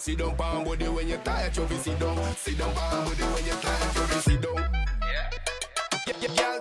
Sit down, palm body when you're tired, you feel sit down. Sit down, palm body when you're tired, you feel sit down. Yeah. Yeah, yeah, yeah.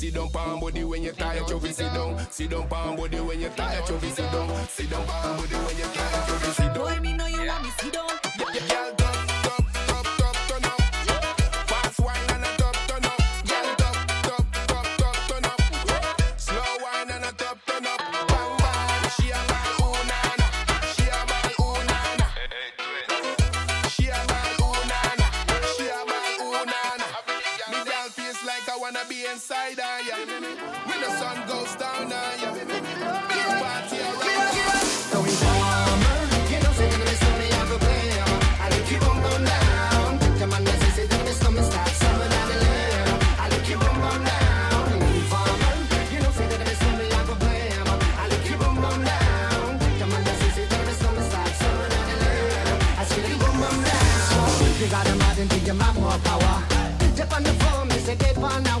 Sit down, palm body when you're tired, you feel sit down. Sit down, palm body when you're tired, you feel sit down. Boy, me know you want me sit down. Girl, top, top, top, top, turn up. Fast wine and a top, turn up. Girl, top, top, top, top, turn up. Slow wine and a top, turn up. Bang bang, she a bad unana, she a bad unana, she a bad unana, she a bad unana. Me girl feels like I wanna be inside her, yeah. When the sun goes down, yeah. Big party around. So we farmer, you know, singing this only I have a plan. I like you bum bum down. Come on, let's say that this summer starts, summer down the lane. I like you bum bum down. We farmer, you know, singing this only I have a plan. I like you bum bum down. Come on, let's say that this summer starts, summer down the lane. I see you bum bum down. You got a mind and you got more power. Dip on the phone, me say dip on now.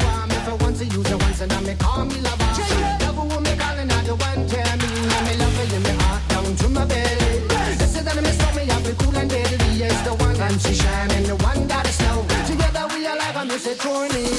Once a user, once and I may call me lover. Lover will me call another one, tell me I may love her in my heart down to my belly. This is that I may stop me, I'll be cool and deadly. It's the one time she shine and the one that is slow. Together we are like a music tornado.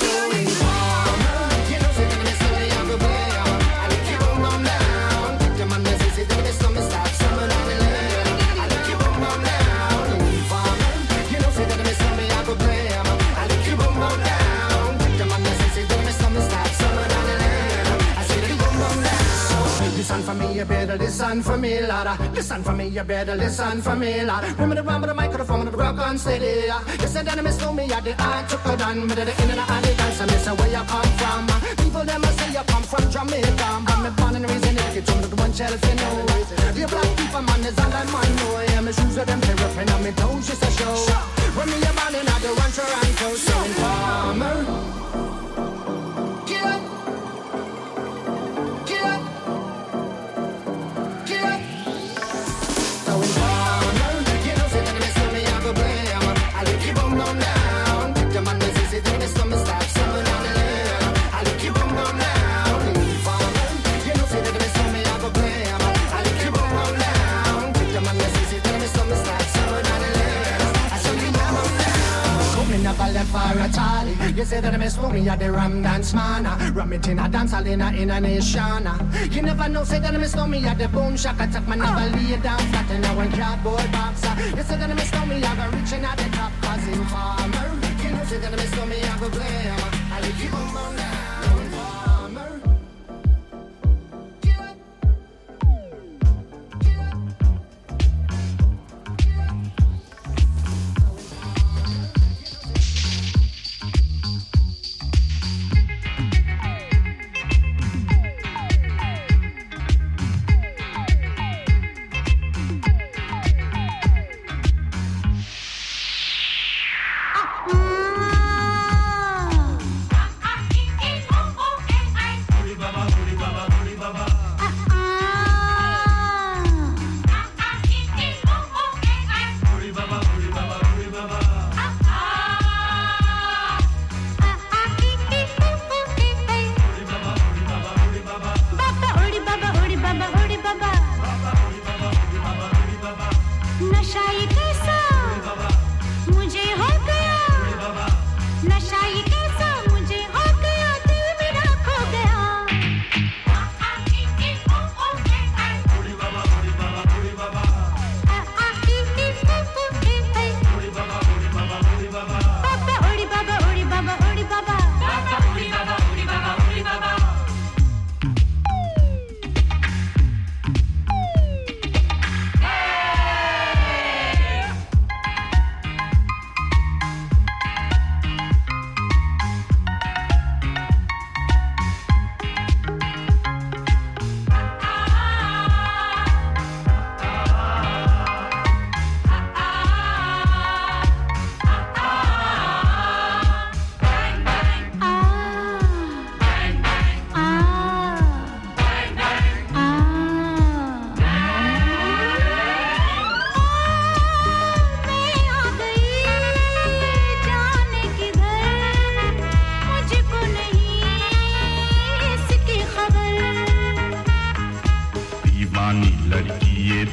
Listen for me, you better listen for me, Lada. Listen for me, you better listen for me, Lada. Remember the rhyme of the microphone of the rock on steady. You said that I miss me, I did, I took her down. But at the end of the alley dance, I miss where you come from. People, them I say you come from Jamaica. I'm a born and raised in it, you told me the one shelf, you know. The black people, man, is all I'm on, boy. And my shoes are them terrible, and I'm in toes, just a show. When me a man, and I do run to run to. So, farmer. Get up. Get up. You say that I miss me at the Ram Dance Man. Ram it in a dance hall in a nation. You never know, say that I miss me at the Boom Shack. I take my never lay down flat in a one cardboard box. You say that I miss me, I go reaching at the top. Cause in farmer, you know, say that I miss me, I go blame. I like you boom boom now, farmer.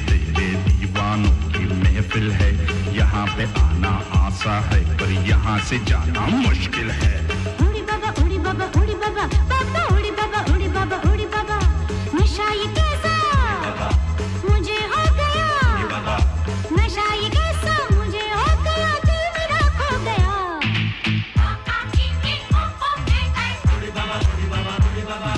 से दीवानों की महफिल है, यहाँ पे आना आसा है पर यहाँ से जाना मुश्किल है। उड़ी बाबा उड़ी बाबा उड़ी बाबा बाबा उड़ी बाबा उड़ी बाबा उड़ी बाबा, नशा ये कैसा मुझे हो गया, नशा ये कैसा मुझे हो गया, दिल मेरा खो गया। उड़ी बाबा उड़ी बाबा उड़ी बाबा,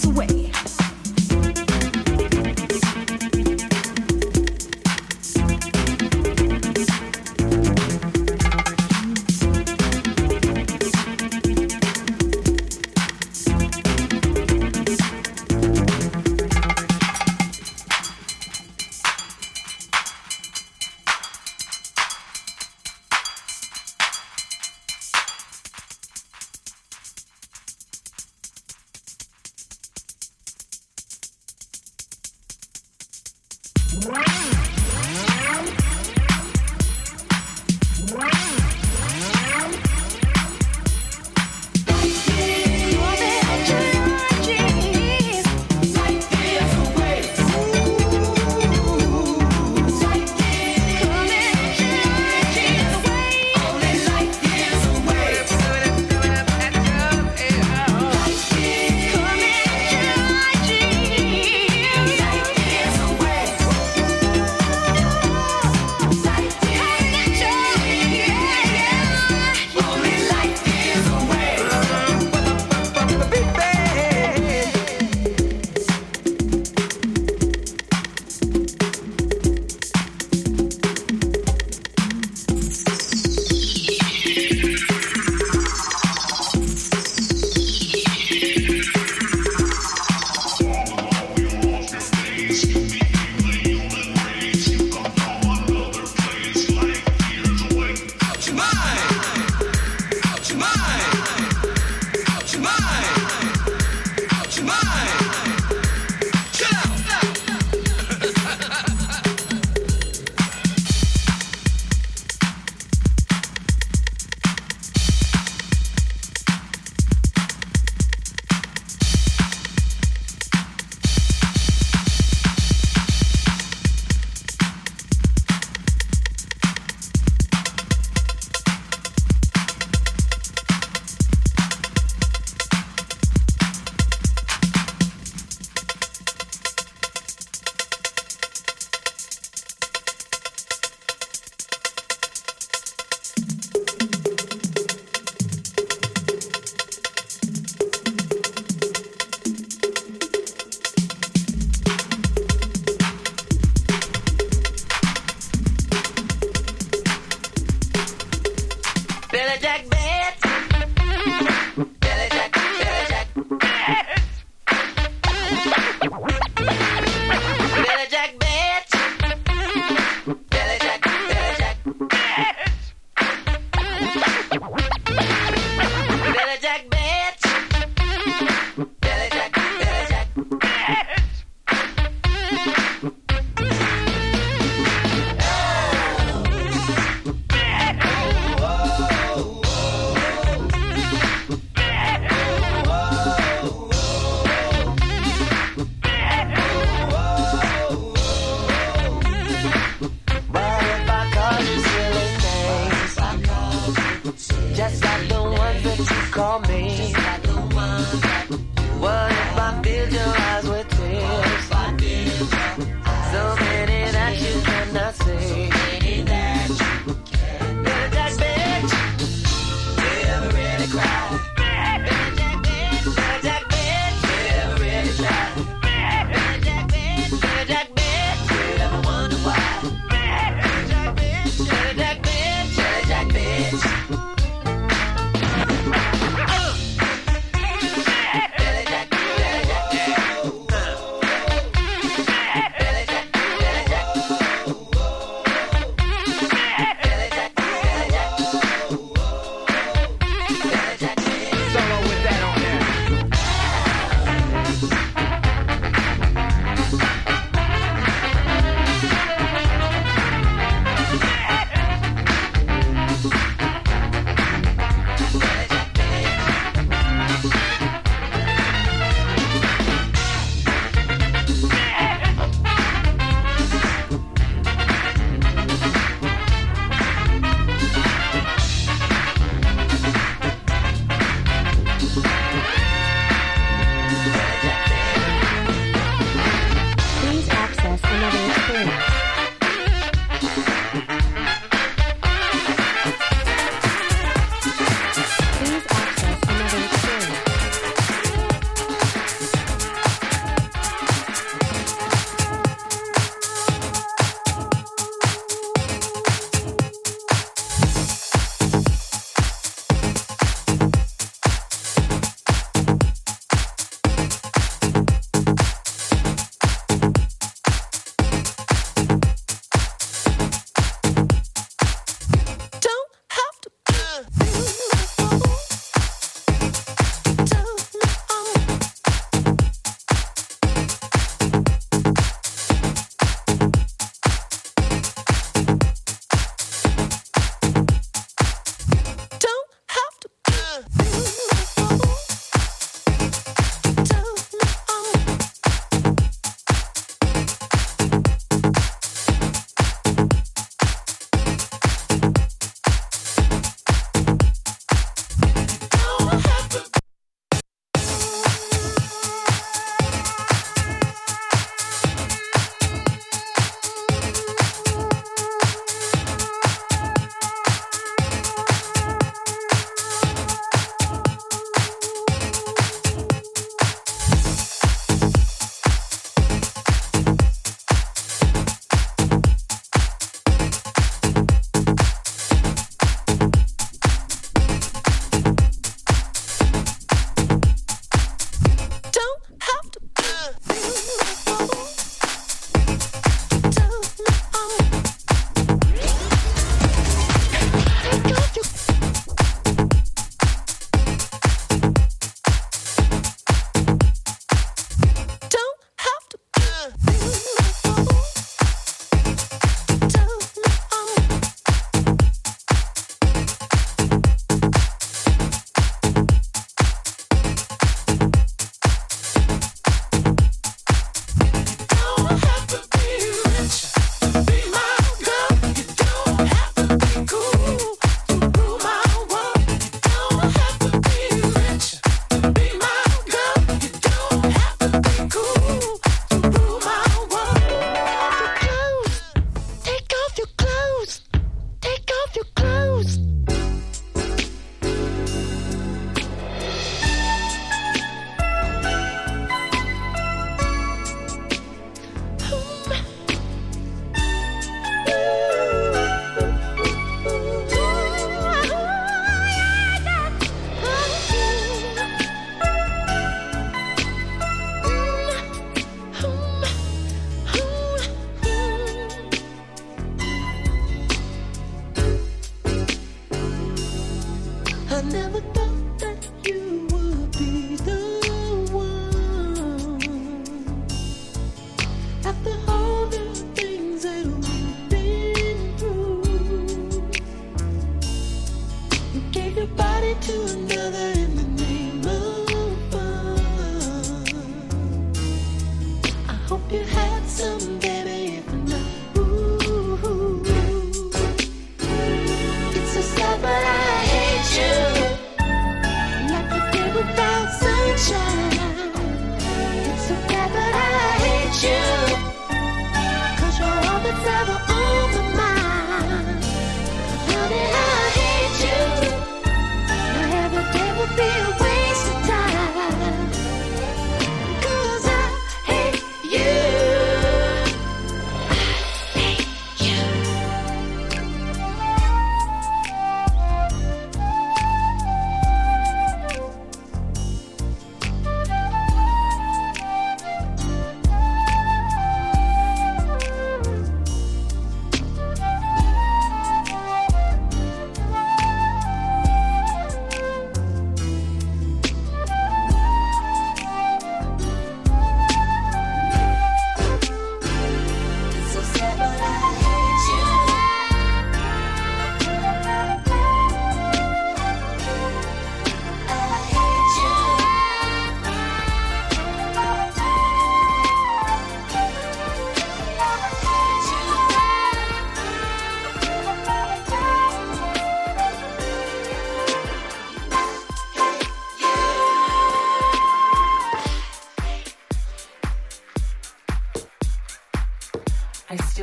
eyes away.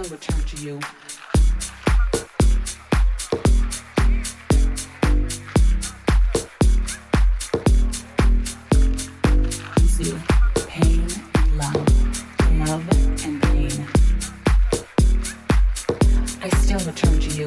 will return to you. Zoo. Pain and love. Love and pain. I still return to you.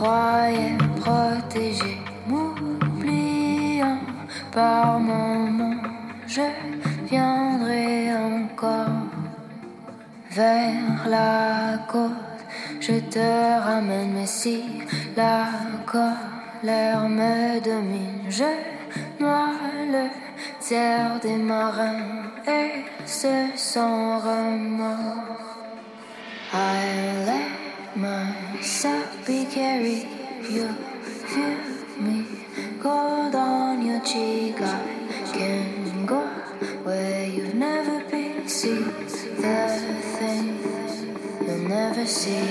croyais protéger, m'oubliant par moments. Je viendrai encore vers la côte, je te ramène. Mais si la colère me domine, je noie le tiers des marins et ce sans remords. I let myself be carried, you feel me, gold on your cheek. I can go where you've never been. See the things you'll never see.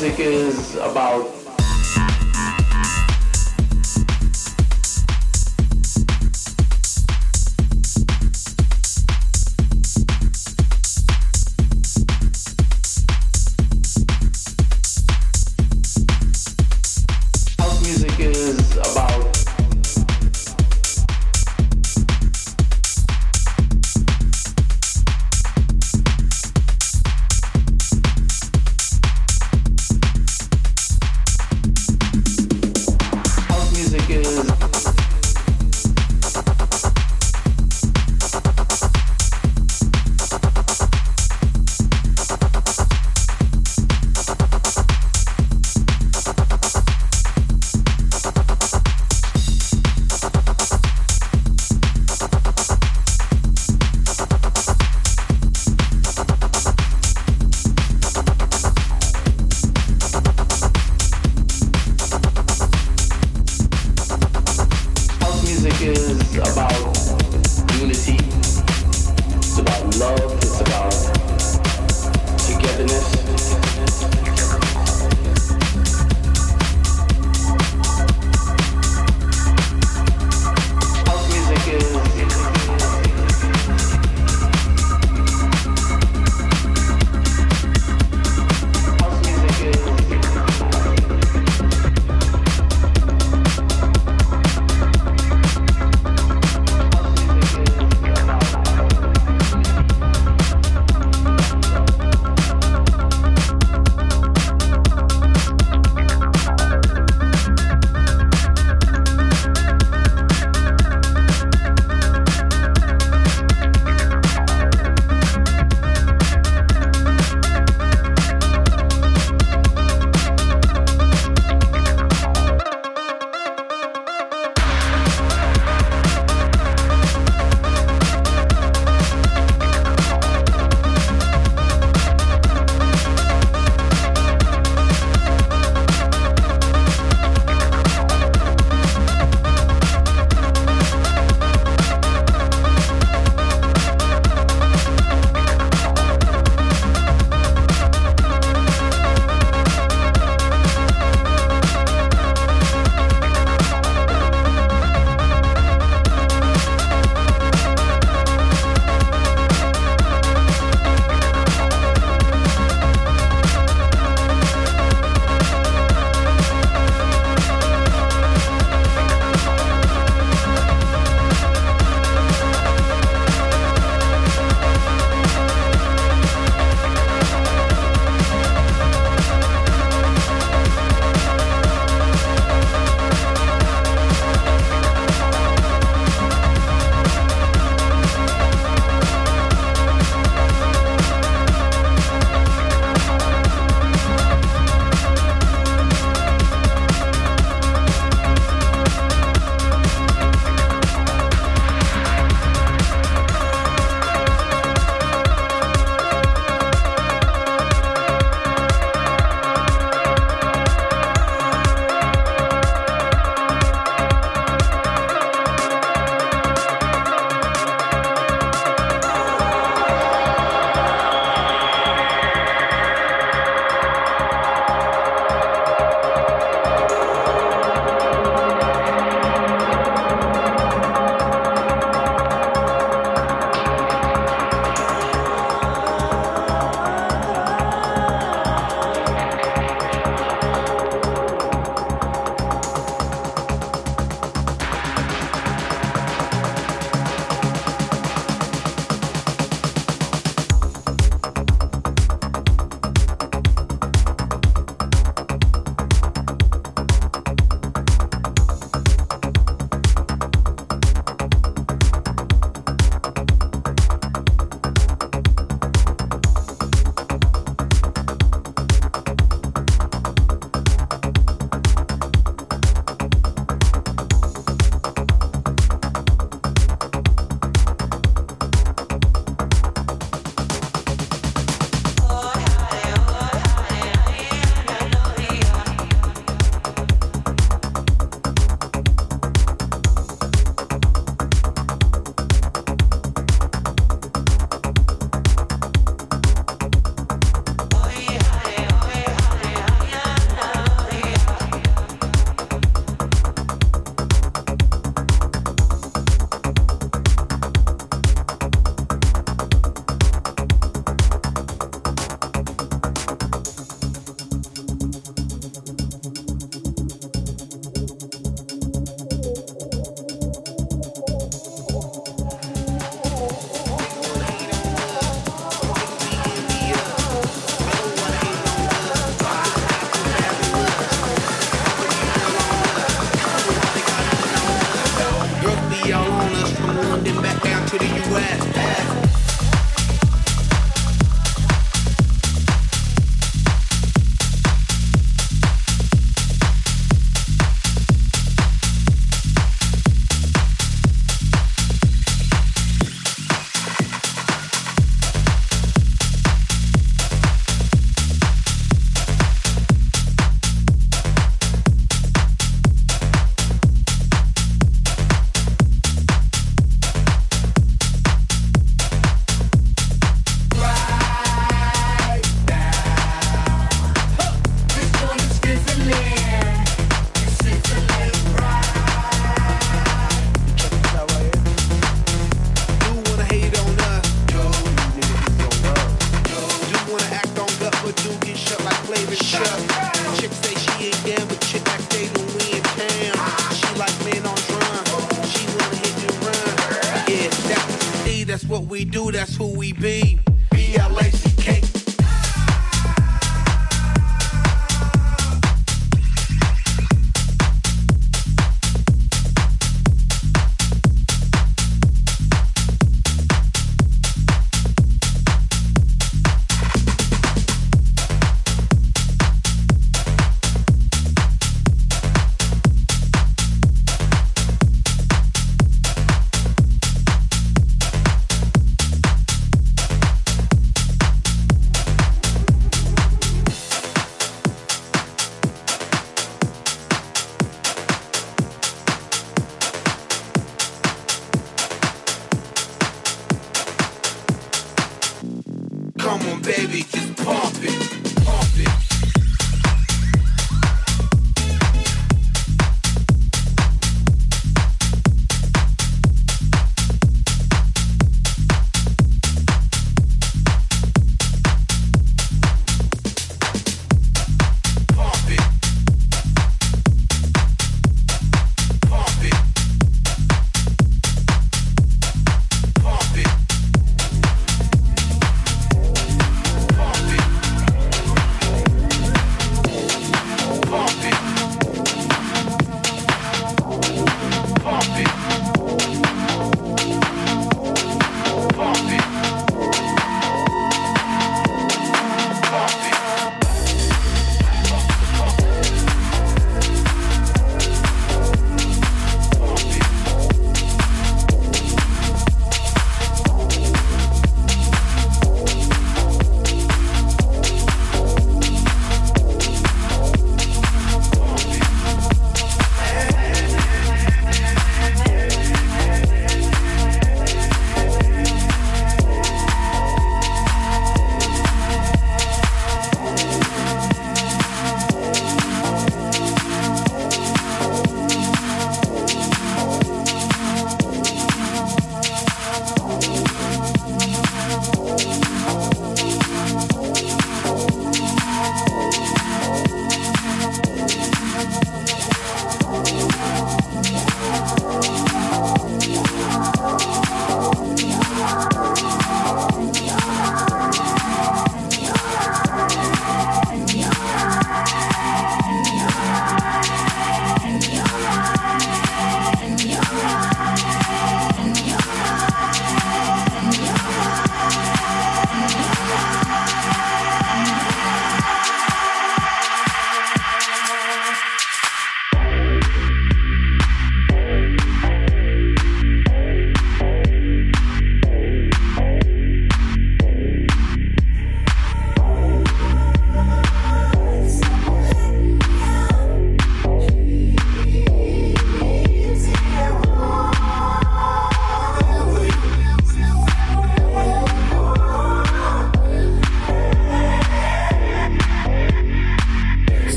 music is about.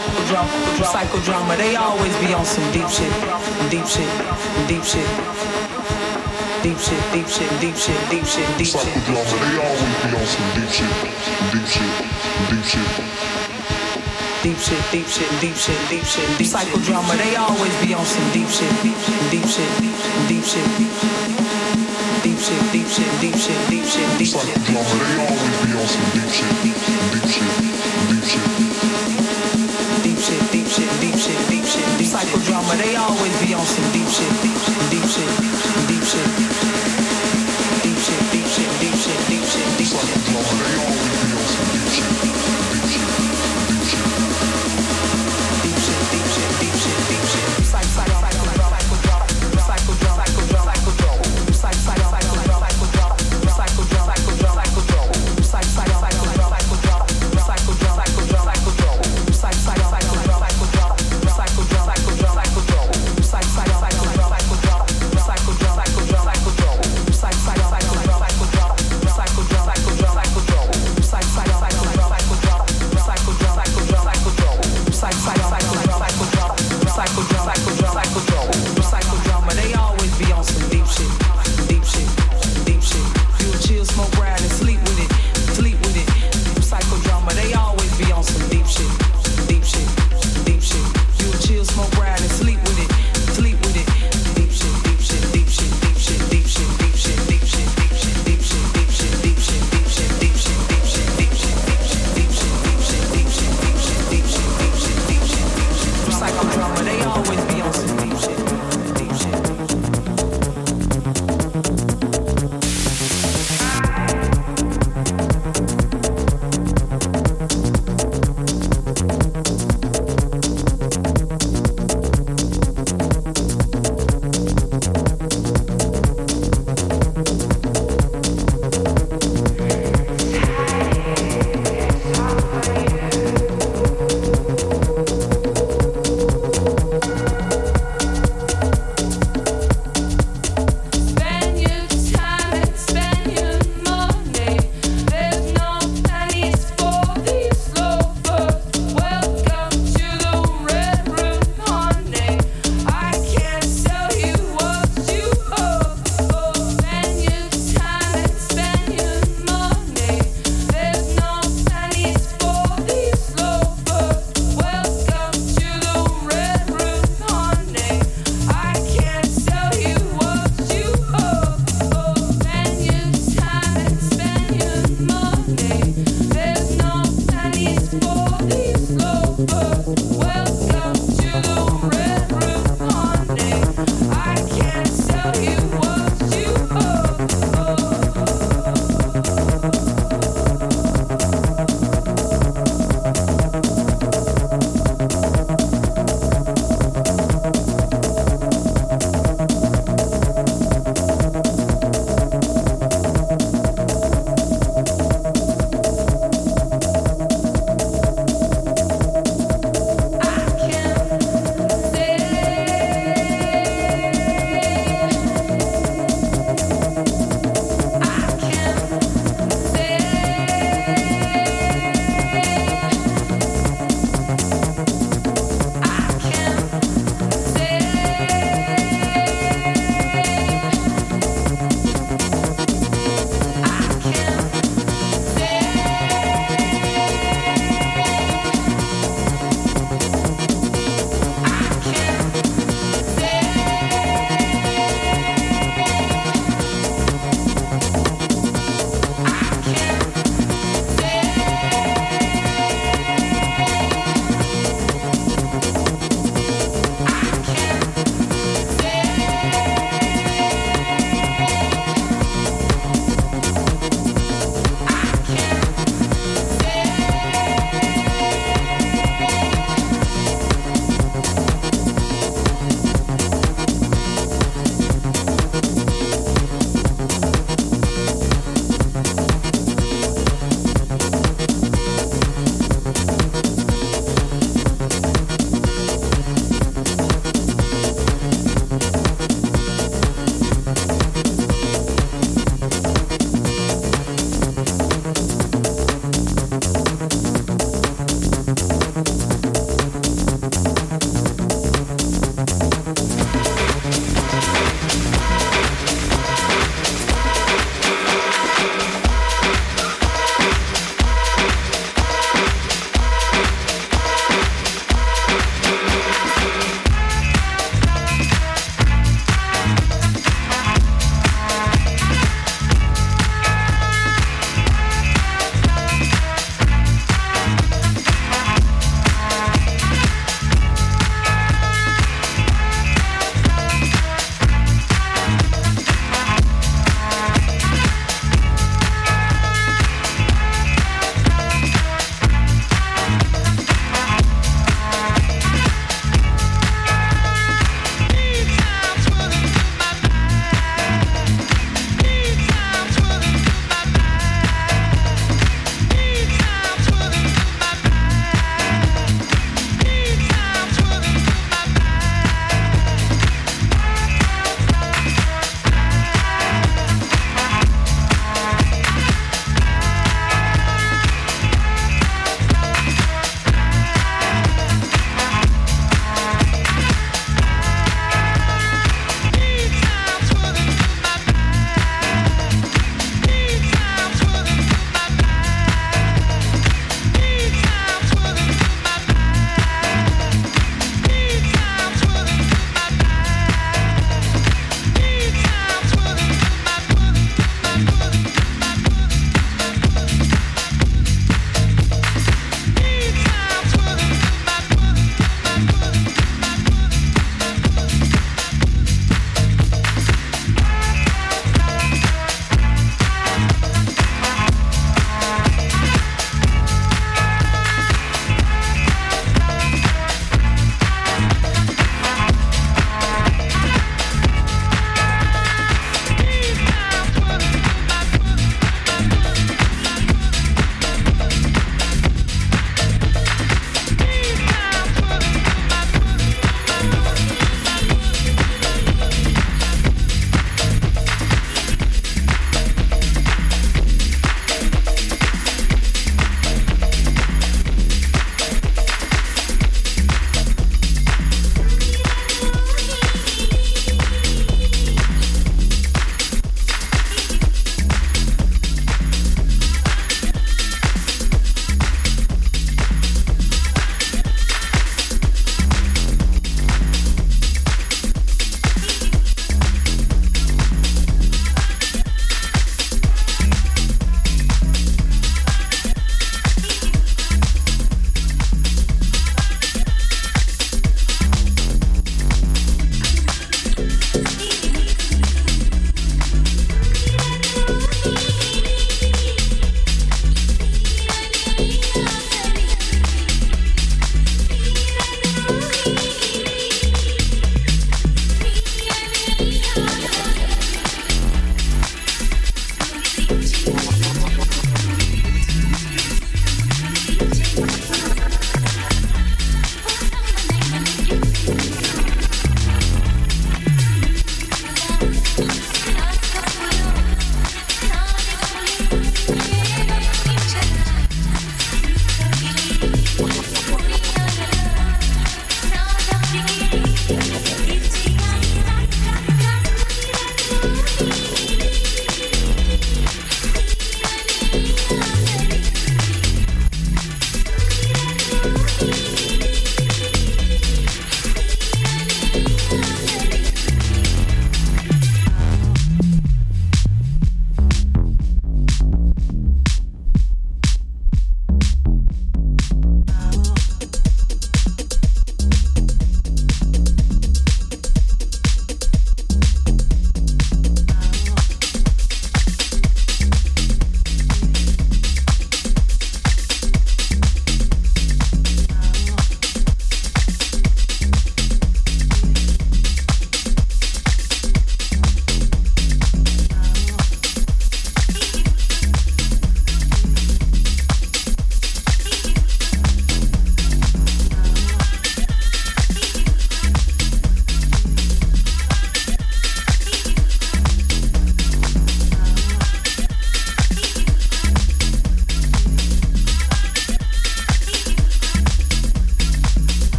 Psychodrama, they always be on some deep shit, deep shit, deep shit, deep shit, deep shit, deep shit, deep shit, deep shit. Psychodrama, they always be on some deep shit, deep shit, deep shit. Deep shit, deep shit, deep shit, deep shit, deep shit. Psychodrama, they always be on some deep shit, deep shit, deep shit, deep shit, deep shit, deep shit, deep shit, deep shit, deep shit. Psychodrama, they always be on some deep shit, deep shit, deep shit, deep shit, deep shit, deep shit, deep shit. Psychodrama, they always be on some deep shit, deep shit, deep shit, deep shit, deep shit, deep shit, deep shit, deep shit. Psychodrama, they always be on some deep shit, deep shit. Deep shit, deep shit, deep shit.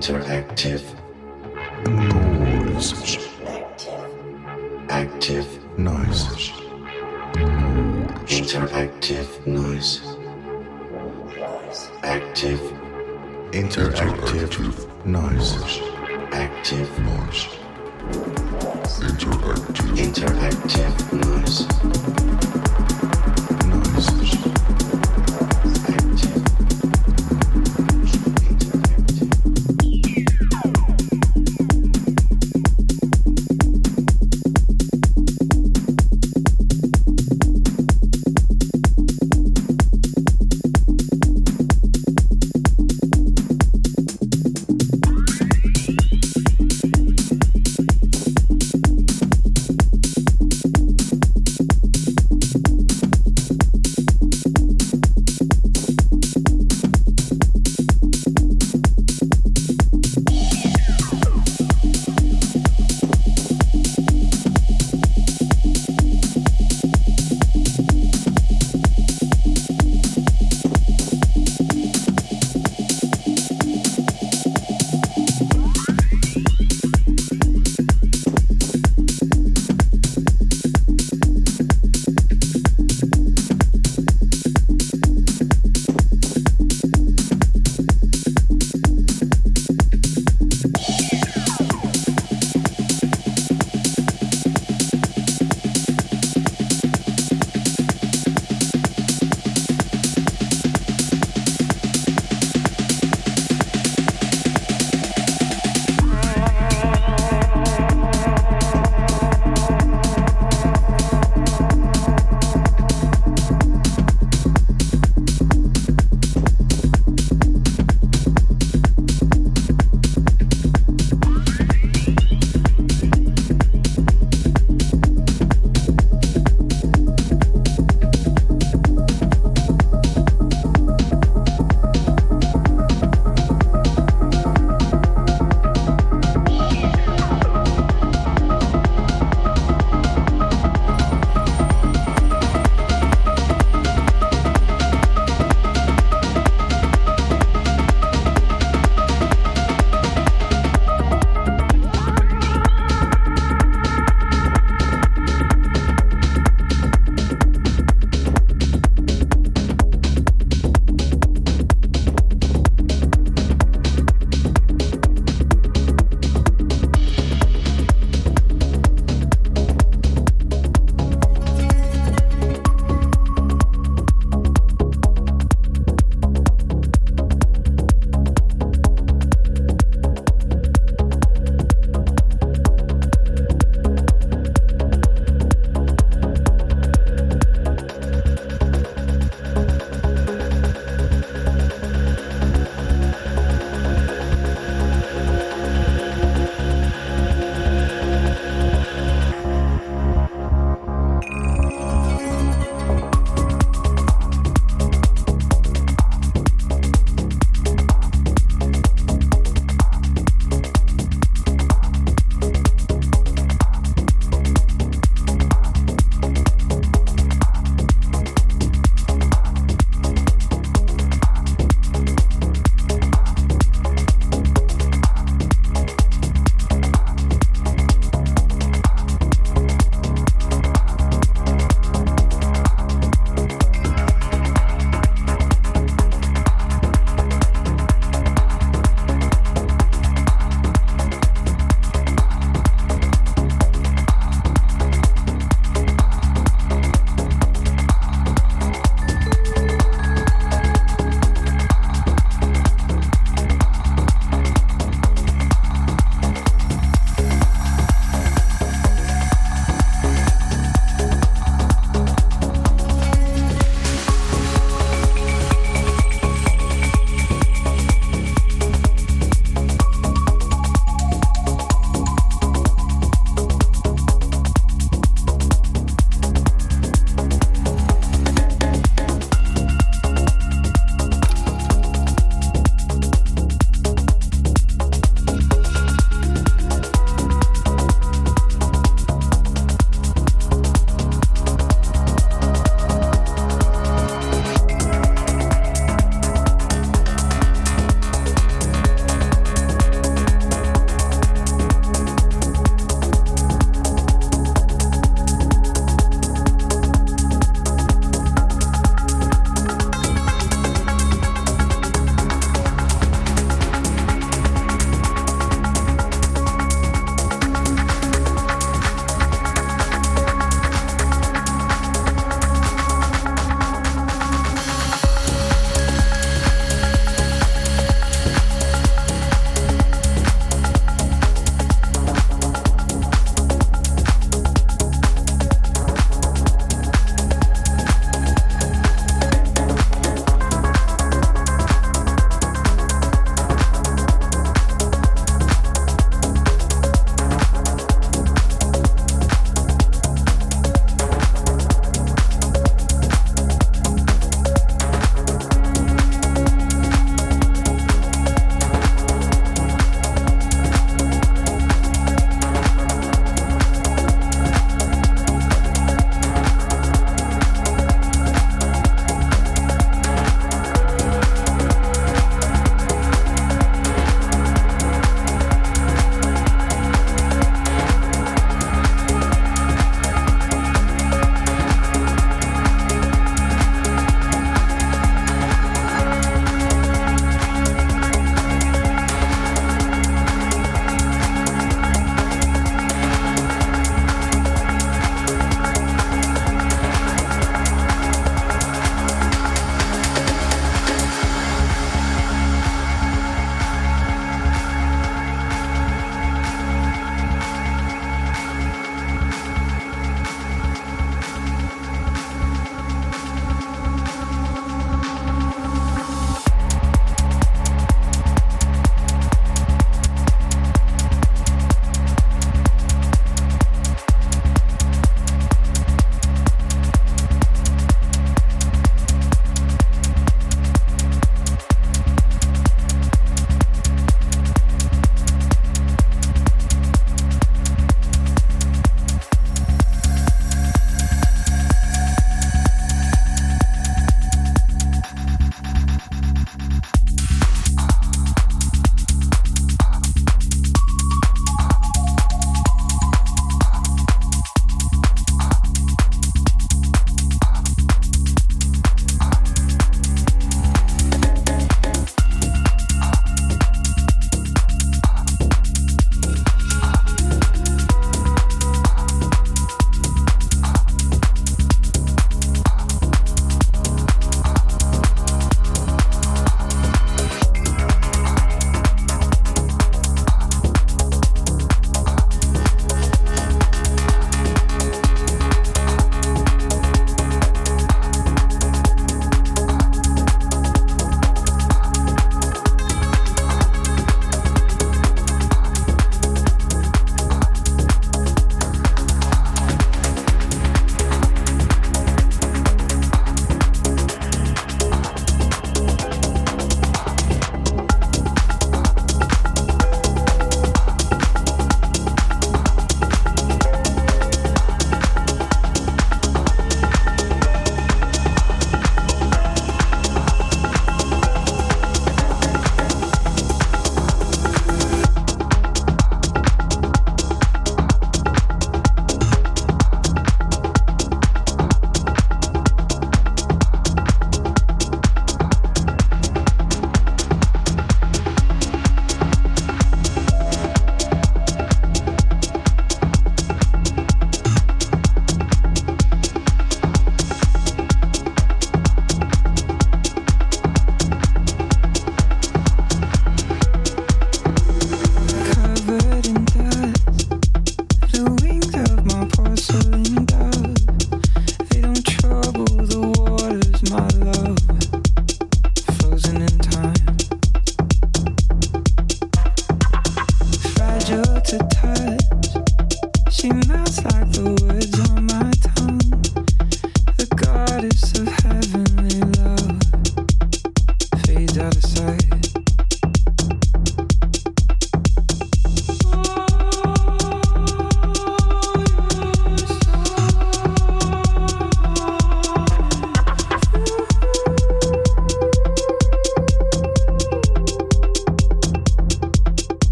Interactive. Noise. Active. Noise. Interactive noise. Active. Interactive noise. Active noise. Interactive noise. Noise.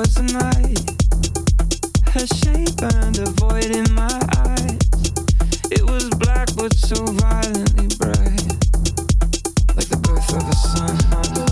was the night. Her shape burned a void in my eyes. It was black but so violently bright, like the birth of a sun.